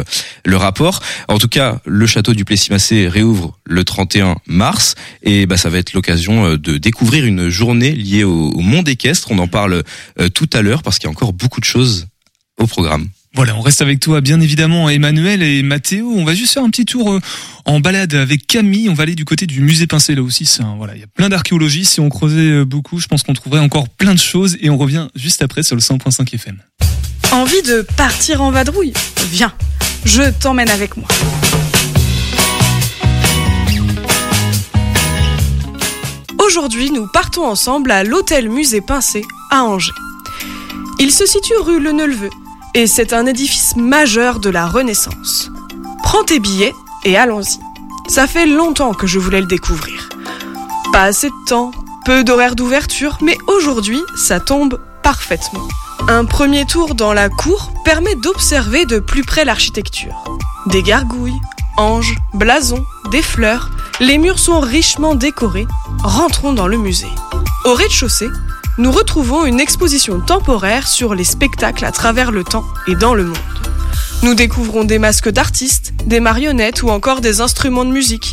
le rapport. En tout cas, le château du Plessis Macé réouvre le 31 mars et ça va être l'occasion de découvrir une journée liée au monde équestre. On en parle tout à l'heure parce qu'il y a encore beaucoup de choses au programme. Voilà, on reste avec toi bien évidemment, Emmanuel et Mathéo. On va juste faire un petit tour en balade avec Camille. On va aller du côté du musée Pincé, là aussi. Voilà, il y a plein d'archéologie. Si on creusait beaucoup, je pense qu'on trouverait encore plein de choses. Et on revient juste après sur le 100.5 FM. Envie de partir en vadrouille ? Viens, je t'emmène avec moi. Aujourd'hui, nous partons ensemble à l'hôtel musée Pincé à Angers. Il se situe rue Le Neuleveux. Et c'est un édifice majeur de la Renaissance. Prends tes billets et allons-y. Ça fait longtemps que je voulais le découvrir. Pas assez de temps, peu d'horaires d'ouverture, mais aujourd'hui, ça tombe parfaitement. Un premier tour dans la cour permet d'observer de plus près l'architecture. Des gargouilles, anges, blasons, des fleurs, les murs sont richement décorés. Rentrons dans le musée. Au rez-de-chaussée, nous retrouvons une exposition temporaire sur les spectacles à travers le temps et dans le monde. Nous découvrons des masques d'artistes, des marionnettes ou encore des instruments de musique.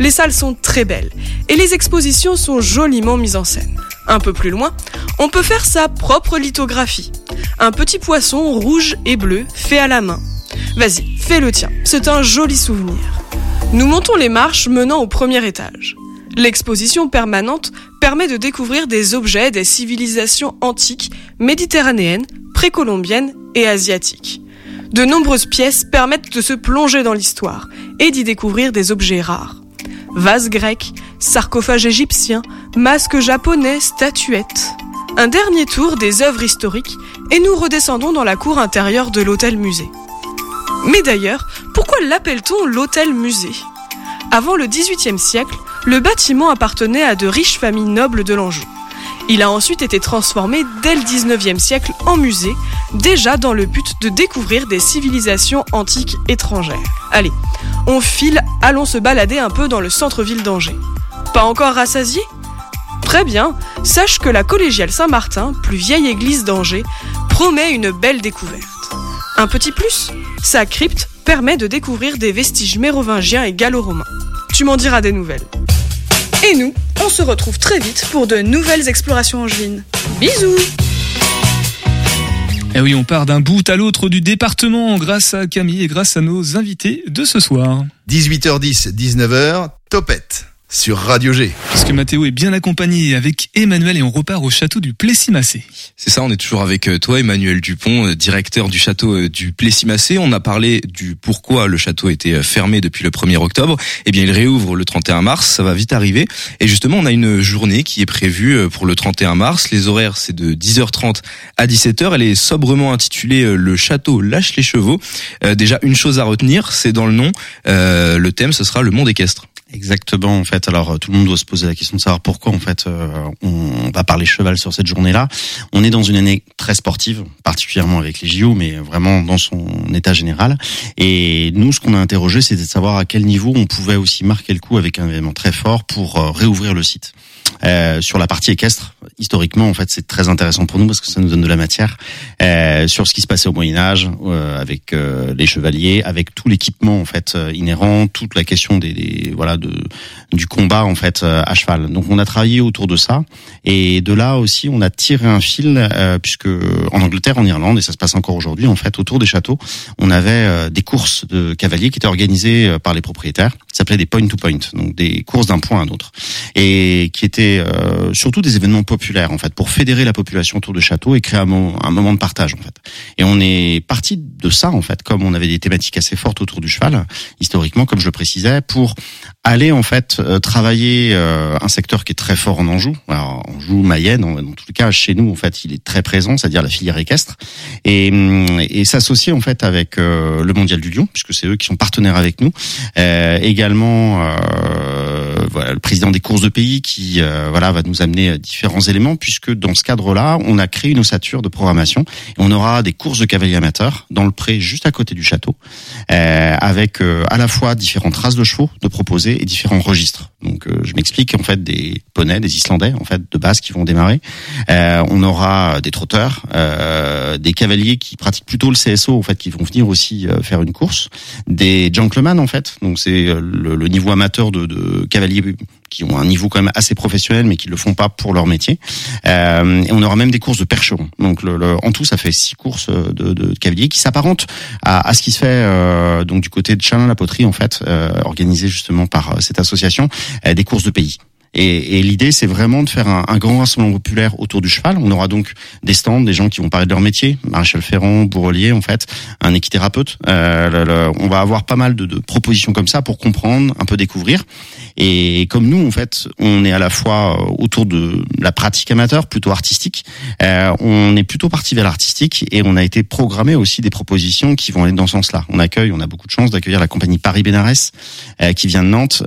Les salles sont très belles et les expositions sont joliment mises en scène. Un peu plus loin, on peut faire sa propre lithographie. Un petit poisson rouge et bleu fait à la main. Vas-y, fais le tien, c'est un joli souvenir. Nous montons les marches menant au premier étage. L'exposition permanente permet de découvrir des objets des civilisations antiques, méditerranéennes, précolombiennes et asiatiques. De nombreuses pièces permettent de se plonger dans l'histoire et d'y découvrir des objets rares. Vases grecs, sarcophages égyptiens, masques japonais, statuettes. Un dernier tour des œuvres historiques et nous redescendons dans la cour intérieure de l'hôtel-musée. Mais d'ailleurs, pourquoi l'appelle-t-on l'hôtel-musée ? Avant le XVIIIe siècle, le bâtiment appartenait à de riches familles nobles de l'Anjou. Il a ensuite été transformé dès le XIXe siècle en musée, déjà dans le but de découvrir des civilisations antiques étrangères. Allez, on file, allons se balader un peu dans le centre-ville d'Angers. Pas encore rassasié ? Très bien, sache que la collégiale Saint-Martin, plus vieille église d'Angers, promet une belle découverte. Un petit plus, sa crypte permet de découvrir des vestiges mérovingiens et gallo-romains. Tu m'en diras des nouvelles. Et nous, on se retrouve très vite pour de nouvelles explorations angevines. Bisous ! Et oui, on part d'un bout à l'autre du département grâce à Camille et grâce à nos invités de ce soir. 18h10, 19h, Topette sur Radio G. Parce que Mathéo est bien accompagné avec Emmanuel et on repart au château du Plessis Macé. C'est ça, on est toujours avec toi Emmanuel Dupont, directeur du château du Plessis Macé. On a parlé du pourquoi le château était fermé depuis le 1er octobre. Eh bien, il réouvre le 31 mars, ça va vite arriver. Et justement, on a une journée qui est prévue pour le 31 mars. Les horaires, c'est de 10h30 à 17h. Elle est sobrement intitulée « Le château lâche les chevaux ». Déjà, une chose à retenir, c'est dans le nom. Le thème, ce sera le monde équestre. Exactement, en fait. Alors, tout le monde doit se poser la question de savoir pourquoi, en fait, on va parler cheval sur cette journée-là. On est dans une année très sportive, particulièrement avec les JO, mais vraiment dans son état général. Et nous, ce qu'on a interrogé, c'était de savoir à quel niveau on pouvait aussi marquer le coup avec un événement très fort pour réouvrir le site. Sur la partie équestre, historiquement, en fait, c'est très intéressant pour nous parce que ça nous donne de la matière sur ce qui se passait au Moyen-Âge avec les chevaliers, avec tout l'équipement en fait inhérent, toute la question du combat en fait à cheval. Donc, on a travaillé autour de ça et de là aussi, on a tiré un fil puisque en Angleterre, en Irlande et ça se passe encore aujourd'hui en fait autour des châteaux, on avait des courses de cavaliers qui étaient organisées par les propriétaires. Ça s'appelait des point-to-point, donc des courses d'un point à un autre et qui étaient surtout des événements populaires en fait pour fédérer la population autour du château et créer un moment de partage en fait. Et on est parti de ça en fait, comme on avait des thématiques assez fortes autour du cheval historiquement, comme je le précisais, pour aller en fait travailler un secteur qui est très fort en Anjou. Alors Anjou, Mayenne, dans tous les cas chez nous en fait, il est très présent, c'est-à-dire la filière équestre et s'associer en fait avec le Mondial du Lion puisque c'est eux qui sont partenaires avec nous, également voilà, le président des courses de pays qui va nous amener différents éléments puisque dans ce cadre-là, on a créé une ossature de programmation et on aura des courses de cavaliers amateurs dans le pré juste à côté du château avec à la fois différentes races de chevaux de proposer et différents registres. Donc je m'explique, en fait des poneys, des Islandais en fait de base qui vont démarrer. On aura des trotteurs, des cavaliers qui pratiquent plutôt le CSO en fait qui vont venir aussi faire une course, des gentlemen en fait. Donc c'est le niveau amateur de cavaliers qui ont un niveau quand même assez professionnel mais qui le font pas pour leur métier. Et on aura même des courses de percherons. Donc en tout ça fait 6 courses de cavaliers qui s'apparentent à ce qui se fait donc du côté de Chalon-la-Poterie en fait organisé justement par cette association des courses de pays. Et l'idée, c'est vraiment de faire un grand rassemblement populaire autour du cheval. On aura donc des stands, des gens qui vont parler de leur métier, maréchal ferrant, bourrelier, en fait, un équithérapeute. On va avoir pas mal de propositions comme ça pour comprendre, un peu découvrir. Et comme nous, en fait, on est à la fois autour de la pratique amateur, plutôt artistique. On est plutôt parti vers l'artistique et on a été programmé aussi des propositions qui vont aller dans ce sens-là. On a beaucoup de chance d'accueillir la compagnie Paris-Bénarès qui vient de Nantes,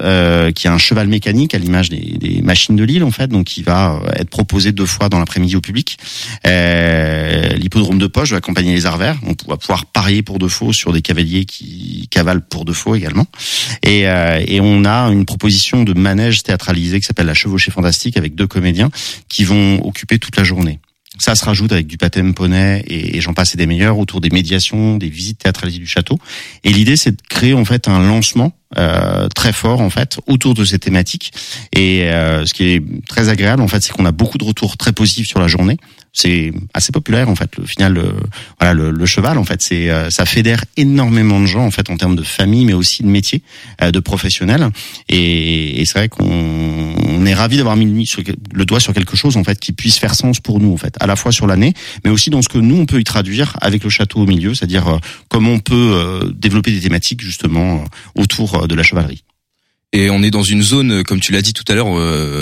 qui a un cheval mécanique à l'image des machines de Lille en fait, donc qui va être proposé 2 fois dans l'après-midi au public. L'hippodrome de Poche va accompagner les Arvers, on va pouvoir parier pour 2 faux sur des cavaliers qui cavalent pour 2 faux également. Et on a une proposition de manège théâtralisé qui s'appelle la Chevauchée Fantastique avec 2 comédiens qui vont occuper toute la journée. Ça se rajoute avec du pathème poney et j'en passe et des meilleurs autour des médiations, des visites théâtralisées du château. Et l'idée, c'est de créer en fait un lancement très fort en fait autour de ces thématiques. Et ce qui est très agréable en fait, c'est qu'on a beaucoup de retours très positifs sur la journée. C'est assez populaire en fait. Au final, le cheval en fait, c'est ça fédère énormément de gens en fait en termes de famille, mais aussi de métier, de professionnels. Et c'est vrai qu'on est ravi d'avoir mis le doigt sur quelque chose en fait qui puisse faire sens pour nous en fait, à la fois sur l'année, mais aussi dans ce que nous on peut y traduire avec le château au milieu, c'est-à-dire comment on peut développer des thématiques justement autour de la chevalerie. Et on est dans une zone, comme tu l'as dit tout à l'heure,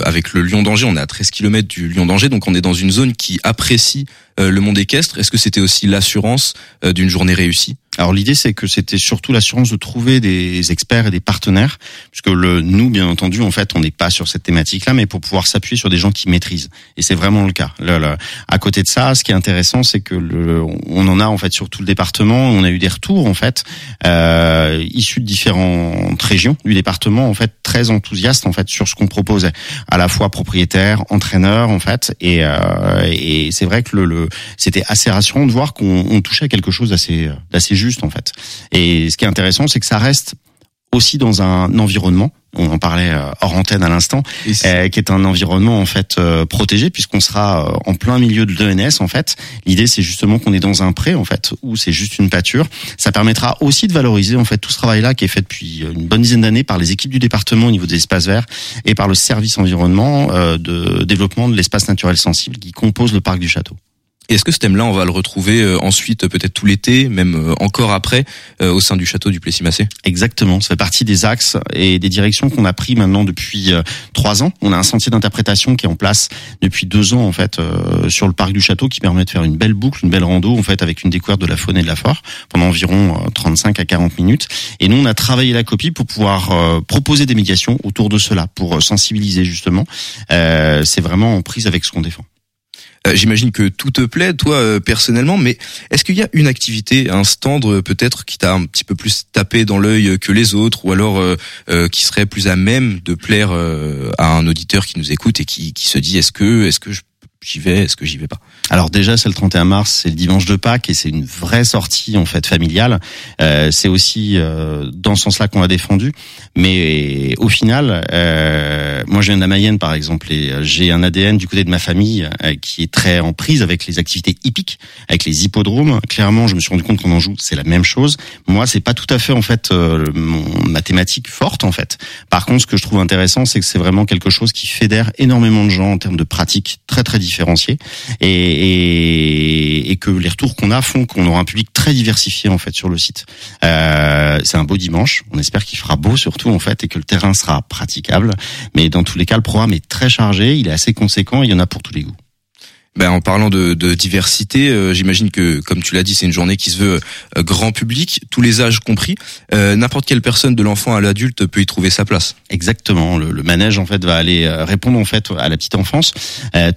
avec le Lion d'Angers, on est à 13 km du Lion d'Angers, donc on est dans une zone qui apprécie le monde équestre. Est-ce que c'était aussi l'assurance d'une journée réussie ? Alors l'idée, c'est que c'était surtout l'assurance de trouver des experts et des partenaires, puisque nous, bien entendu, en fait, on n'est pas sur cette thématique-là, mais pour pouvoir s'appuyer sur des gens qui maîtrisent. Et c'est vraiment le cas. À côté de ça, ce qui est intéressant, c'est que on en a en fait sur tout le département. On a eu des retours en fait issus de différentes régions du département, en fait, très enthousiastes en fait sur ce qu'on proposait, à la fois propriétaires, entraîneurs, en fait. Et c'est vrai que c'était assez rassurant de voir qu'on touchait à quelque chose d'assez juste en fait. Et ce qui est intéressant, c'est que ça reste aussi dans un environnement, on en parlait hors antenne à l'instant, qui est un environnement en fait protégé, puisqu'on sera en plein milieu de l'ENS en fait. L'idée c'est justement qu'on est dans un pré en fait, où c'est juste une pâture. Ça permettra aussi de valoriser en fait tout ce travail-là qui est fait depuis une bonne dizaine d'années par les équipes du département au niveau des espaces verts et par le service environnement de développement de l'espace naturel sensible qui compose le parc du château. Et est-ce que ce thème-là, on va le retrouver ensuite, peut-être tout l'été, même encore après, au sein du château du Plessis Macé ? Exactement, ça fait partie des axes et des directions qu'on a pris maintenant depuis 3 ans. On a un sentier d'interprétation qui est en place depuis 2 ans en fait sur le parc du château, qui permet de faire une belle boucle, une belle rando en fait, avec une découverte de la faune et de la flore pendant environ 35 à 40 minutes. Et nous, on a travaillé la copie pour pouvoir proposer des médiations autour de cela, pour sensibiliser justement. C'est vraiment en prise avec ce qu'on défend. J'imagine que tout te plaît, toi, personnellement, mais est-ce qu'il y a une activité, un stand peut-être qui t'a un petit peu plus tapé dans l'œil que les autres, ou alors qui serait plus à même de plaire à un auditeur qui nous écoute et qui se dit est-ce que j'y vais, est-ce que j'y vais pas ? Alors déjà, c'est le 31 mars, c'est le dimanche de Pâques, et c'est une vraie sortie en fait familiale. C'est aussi dans ce sens-là qu'on l'a défendu. Mais au final, moi je viens de la Mayenne par exemple, et j'ai un ADN du côté de ma famille qui est très en prise avec les activités hippiques, avec les hippodromes. Clairement, je me suis rendu compte qu'en Anjou, c'est la même chose. Moi, c'est pas tout à fait en fait ma thématique forte en fait. Par contre, ce que je trouve intéressant, c'est que c'est vraiment quelque chose qui fédère énormément de gens en termes de pratiques très très différenciées. Et que les retours qu'on a font qu'on aura un public très diversifié en fait sur le site. C'est un beau dimanche, on espère qu'il fera beau surtout en fait, et que le terrain sera praticable, mais dans tous les cas le programme est très chargé, il est assez conséquent, il y en a pour tous les goûts. Ben, en parlant de diversité, j'imagine que, comme tu l'as dit, c'est une journée qui se veut grand public, tous les âges compris. N'importe quelle personne, de l'enfant à l'adulte, peut y trouver sa place. Exactement. Le manège en fait va aller répondre en fait à la petite enfance,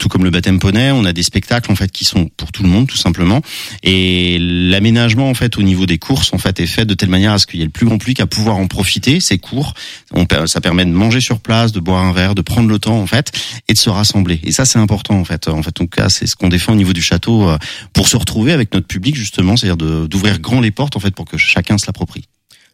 tout comme le baptême poney. On a des spectacles en fait qui sont pour tout le monde, tout simplement. Et l'aménagement en fait au niveau des courses en fait est fait de telle manière à ce qu'il y ait le plus grand public à pouvoir en profiter. C'est court. Ça permet de manger sur place, de boire un verre, de prendre le temps en fait et de se rassembler. Et ça c'est important en fait. En tout cas, c'est ce qu'on défend au niveau du château pour se retrouver avec notre public justement, c'est-à-dire d'ouvrir grand les portes en fait pour que chacun se l'approprie.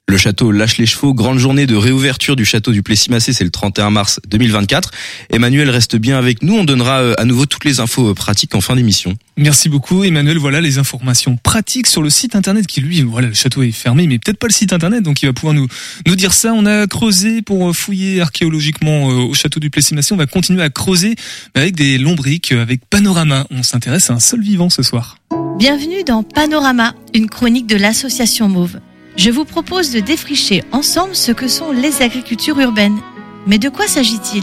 Le château lâche les chevaux, grande journée de réouverture du château du Plessis Macé, c'est le 31 mars 2024. Emmanuel, reste bien avec nous, on donnera à nouveau toutes les infos pratiques en fin d'émission. Merci beaucoup Emmanuel, voilà les informations pratiques sur le site internet qui lui, voilà le château est fermé mais peut-être pas le site internet, donc il va pouvoir nous dire ça. On a creusé pour fouiller archéologiquement au château du Plessis Macé, on va continuer à creuser avec des lombriques, avec Panorama, on s'intéresse à un sol vivant ce soir. Bienvenue dans Panorama, une chronique de l'association Mauve. Je vous propose de défricher ensemble ce que sont les agricultures urbaines. Mais de quoi s'agit-il ?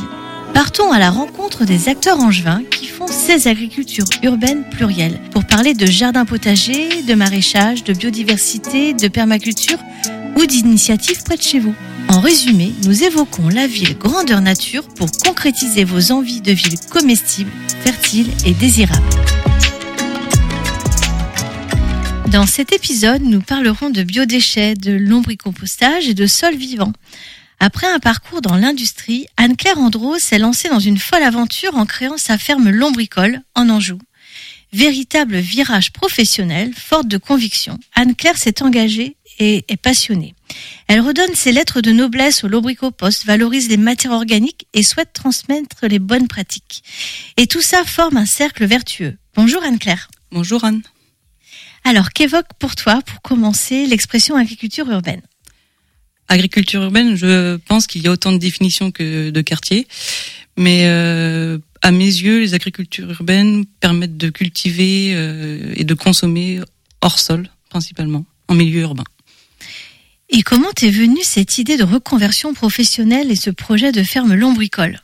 Partons à la rencontre des acteurs angevins qui font ces agricultures urbaines plurielles, pour parler de jardins potagers, de maraîchage, de biodiversité, de permaculture ou d'initiatives près de chez vous. En résumé, nous évoquons la ville grandeur nature pour concrétiser vos envies de ville comestible, fertile et désirable. Dans cet épisode, nous parlerons de biodéchets, de lombricompostage et de sols vivants. Après un parcours dans l'industrie, Anne-Claire Andros s'est lancée dans une folle aventure en créant sa ferme lombricole en Anjou. Véritable virage professionnel, forte de conviction, Anne-Claire s'est engagée et est passionnée. Elle redonne ses lettres de noblesse au lombricoposte, valorise les matières organiques et souhaite transmettre les bonnes pratiques. Et tout ça forme un cercle vertueux. Bonjour Anne-Claire. Bonjour Anne. Alors, qu'évoque pour toi, pour commencer, l'expression agriculture urbaine ? Agriculture urbaine, je pense qu'il y a autant de définitions que de quartiers. Mais à mes yeux, les agricultures urbaines permettent de cultiver et de consommer hors sol, principalement, en milieu urbain. Et comment t'es venue cette idée de reconversion professionnelle et ce projet de ferme lombricole ?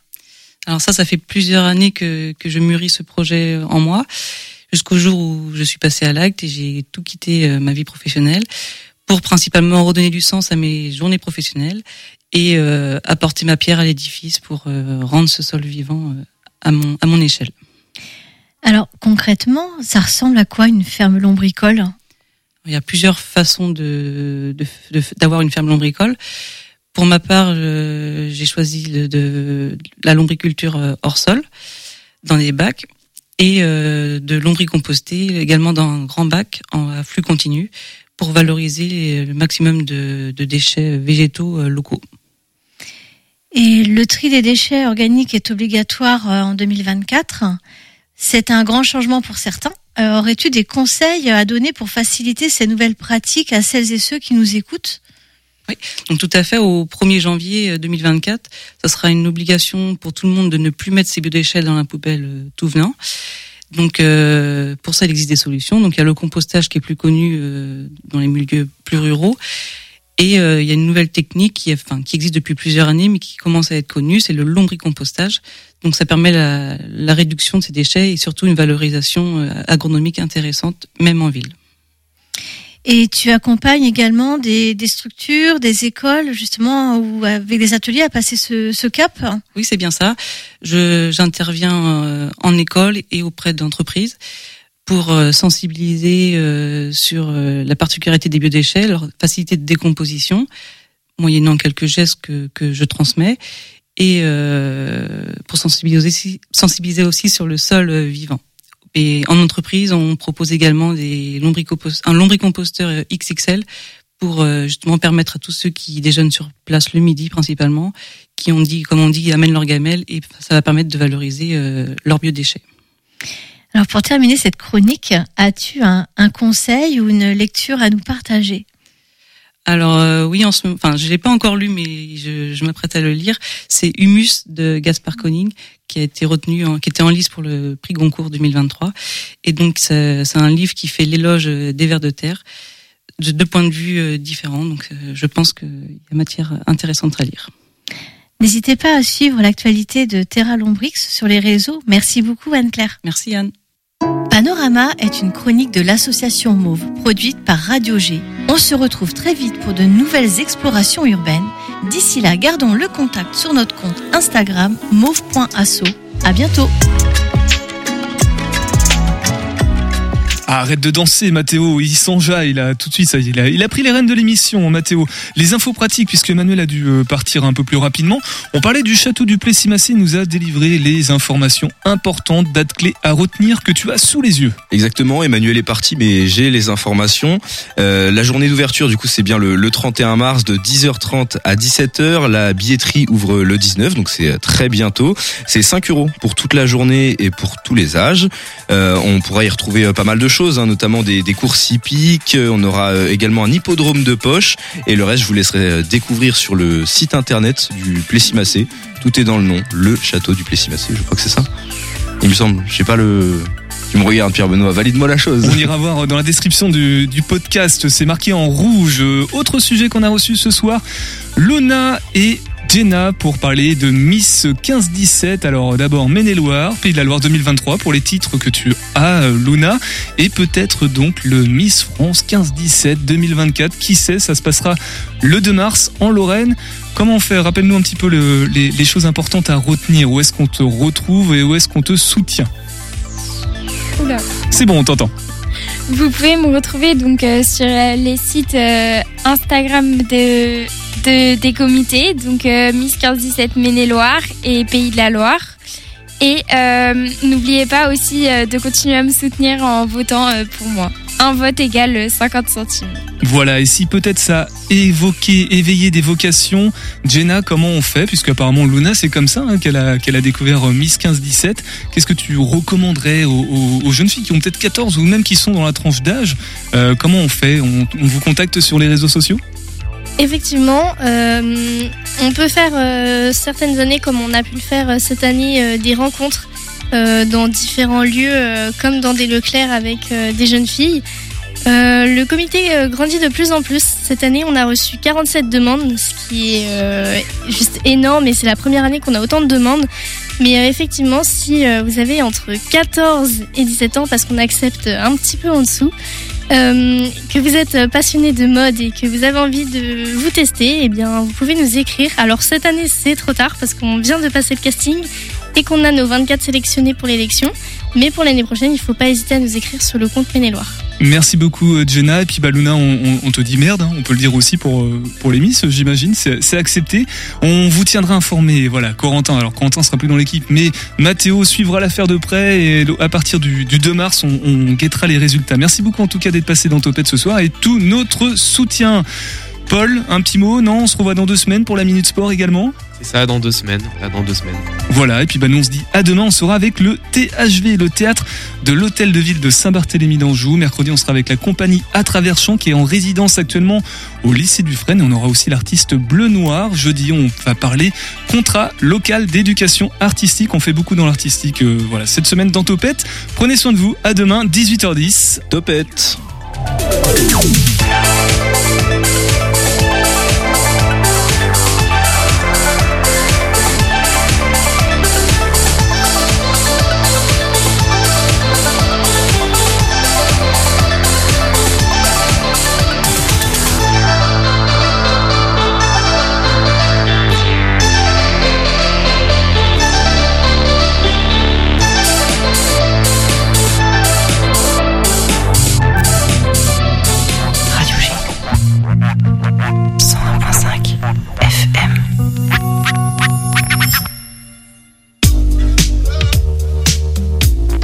Alors ça fait plusieurs années que je mûris ce projet en moi. Jusqu'au jour où je suis passée à l'acte et j'ai tout quitté ma vie professionnelle pour principalement redonner du sens à mes journées professionnelles et apporter ma pierre à l'édifice pour rendre ce sol vivant à mon échelle. Alors concrètement, ça ressemble à quoi une ferme lombricole ? Il y a plusieurs façons d'avoir une ferme lombricole. Pour ma part, j'ai choisi de la lombriculture hors sol dans des bacs. Et de lombricomposter également dans un grand bac à flux continu pour valoriser le maximum de déchets végétaux locaux. Et le tri des déchets organiques est obligatoire en 2024. C'est un grand changement pour certains. Aurais-tu des conseils à donner pour faciliter ces nouvelles pratiques à celles et ceux qui nous écoutent ? Oui, donc tout à fait. Au 1er janvier 2024, ça sera une obligation pour tout le monde de ne plus mettre ses biodéchets dans la poubelle tout venant. Donc pour ça, il existe des solutions. Donc il y a le compostage qui est plus connu dans les milieux plus ruraux. Et il y a une nouvelle technique qui existe depuis plusieurs années, mais qui commence à être connue, c'est le lombricompostage. Donc ça permet la réduction de ces déchets et surtout une valorisation agronomique intéressante, même en ville. Et tu accompagnes également des structures, des écoles, justement, ou avec des ateliers à passer ce cap ? Oui, c'est bien ça. J'interviens en école et auprès d'entreprises pour sensibiliser sur la particularité des biodéchets, leur facilité de décomposition, moyennant quelques gestes que je transmets, et pour sensibiliser aussi sur le sol vivant. Et en entreprise, on propose également un lombricomposteur XXL pour justement permettre à tous ceux qui déjeunent sur place le midi principalement, qui amènent leur gamelle, et ça va permettre de valoriser leurs biodéchets. Alors pour terminer cette chronique, as-tu un conseil ou une lecture à nous partager ? Alors oui, je l'ai pas encore lu, mais je m'apprête à le lire. C'est Humus de Gaspard Koenig, qui a été qui était en lice pour le prix Goncourt 2023. Et donc c'est un livre qui fait l'éloge des vers de terre de deux points de vue différents. Donc je pense qu'il y a matière intéressante à lire. N'hésitez pas à suivre l'actualité de Terra Lombrix sur les réseaux. Merci beaucoup Anne-Claire. Merci Anne. Panorama est une chronique de l'association Mauve, produite par Radio G. On se retrouve très vite pour de nouvelles explorations urbaines. D'ici là, gardons le contact sur notre compte Instagram mauve.asso. À bientôt. Arrête de danser, Mathéo, il s'enjaille, il a pris les rênes de l'émission, Mathéo. Les infos pratiques, puisque Emmanuel a dû partir un peu plus rapidement. On parlait du château du Plessis Macé, il nous a délivré les informations importantes, dates clés à retenir que tu as sous les yeux. Exactement, Emmanuel est parti, mais j'ai les informations. La journée d'ouverture, du coup, c'est bien le 31 mars de 10h30 à 17h. La billetterie ouvre le 19, donc c'est très bientôt. C'est 5€ pour toute la journée et pour tous les âges. On pourra y retrouver pas mal de choses, notamment des courses hippiques. On aura également un hippodrome de poche et le reste je vous laisserai découvrir sur le site internet du Plessis Macé. Tout est dans le nom, le château du Plessis Macé, je crois que c'est ça, il me semble, je sais pas le... Tu me regardes Pierre Benoît, valide-moi la chose. On ira voir dans la description du podcast, c'est marqué en rouge. Autre sujet qu'on a reçu ce soir, Luna et Jenna pour parler de Miss 15-17. Alors d'abord Maine-et-Loire, Pays de la Loire 2023 pour les titres que tu as, Luna, et peut-être donc le Miss France 15-17 2024. Qui sait, ça se passera le 2 mars en Lorraine. Comment faire ? Rappelle-nous un petit peu les choses importantes à retenir. Où est-ce qu'on te retrouve et où est-ce qu'on te soutient ? Oula. C'est bon, on t'entend. Vous pouvez me retrouver donc sur les sites Instagram des comités, donc Miss 15-17 Maine-et-Loire et Pays de la Loire. Et n'oubliez pas aussi de continuer à me soutenir en votant pour moi. Un vote égale 50 centimes. Voilà, et si peut-être ça a éveillé des vocations, Jenna, comment on fait ? Puisque apparemment Luna, c'est comme ça hein, qu'elle a découvert Miss 15-17. Qu'est-ce que tu recommanderais aux jeunes filles qui ont peut-être 14 ou même qui sont dans la tranche d'âge ? Comment on fait ? On vous contacte sur les réseaux sociaux ? Effectivement, on peut faire certaines années comme on a pu le faire cette année, des rencontres dans différents lieux comme dans des Leclerc avec des jeunes filles. Le comité grandit de plus en plus. Cette année, on a reçu 47 demandes, ce qui est juste énorme et c'est la première année qu'on a autant de demandes. Mais effectivement, si vous avez entre 14 et 17 ans, parce qu'on accepte un petit peu en dessous, que vous êtes passionné de mode et que vous avez envie de vous tester, eh bien, vous pouvez nous écrire. Alors cette année, c'est trop tard parce qu'on vient de passer le casting et qu'on a nos 24 sélectionnés pour l'élection. Mais pour l'année prochaine, il ne faut pas hésiter à nous écrire sur le compte Maine-et-Loire. Merci beaucoup Jenna, et puis bah, Luna, on te dit merde, hein, on peut le dire aussi pour les Miss, j'imagine, c'est accepté. On vous tiendra informé, voilà. Corentin sera plus dans l'équipe, mais Mathéo suivra l'affaire de près, et à partir du 2 mars, on guettera les résultats. Merci beaucoup en tout cas d'être passé dans Topette ce soir, et tout notre soutien. Paul, un petit mot, non? On se revoit dans 2 semaines pour la Minute Sport également. C'est ça, dans 2 semaines. Voilà, et puis bah, nous on se dit à demain, on sera avec le THV, le théâtre de l'Hôtel de Ville de Saint-Barthélemy d'Anjou. Mercredi, on sera avec la compagnie À Travers Champs qui est en résidence actuellement au lycée du Fresne. On aura aussi l'artiste Bleu Noir. Jeudi, on va parler contrat local d'éducation artistique. On fait beaucoup dans l'artistique, voilà, cette semaine dans Topette. Prenez soin de vous, à demain, 18h10. Topette.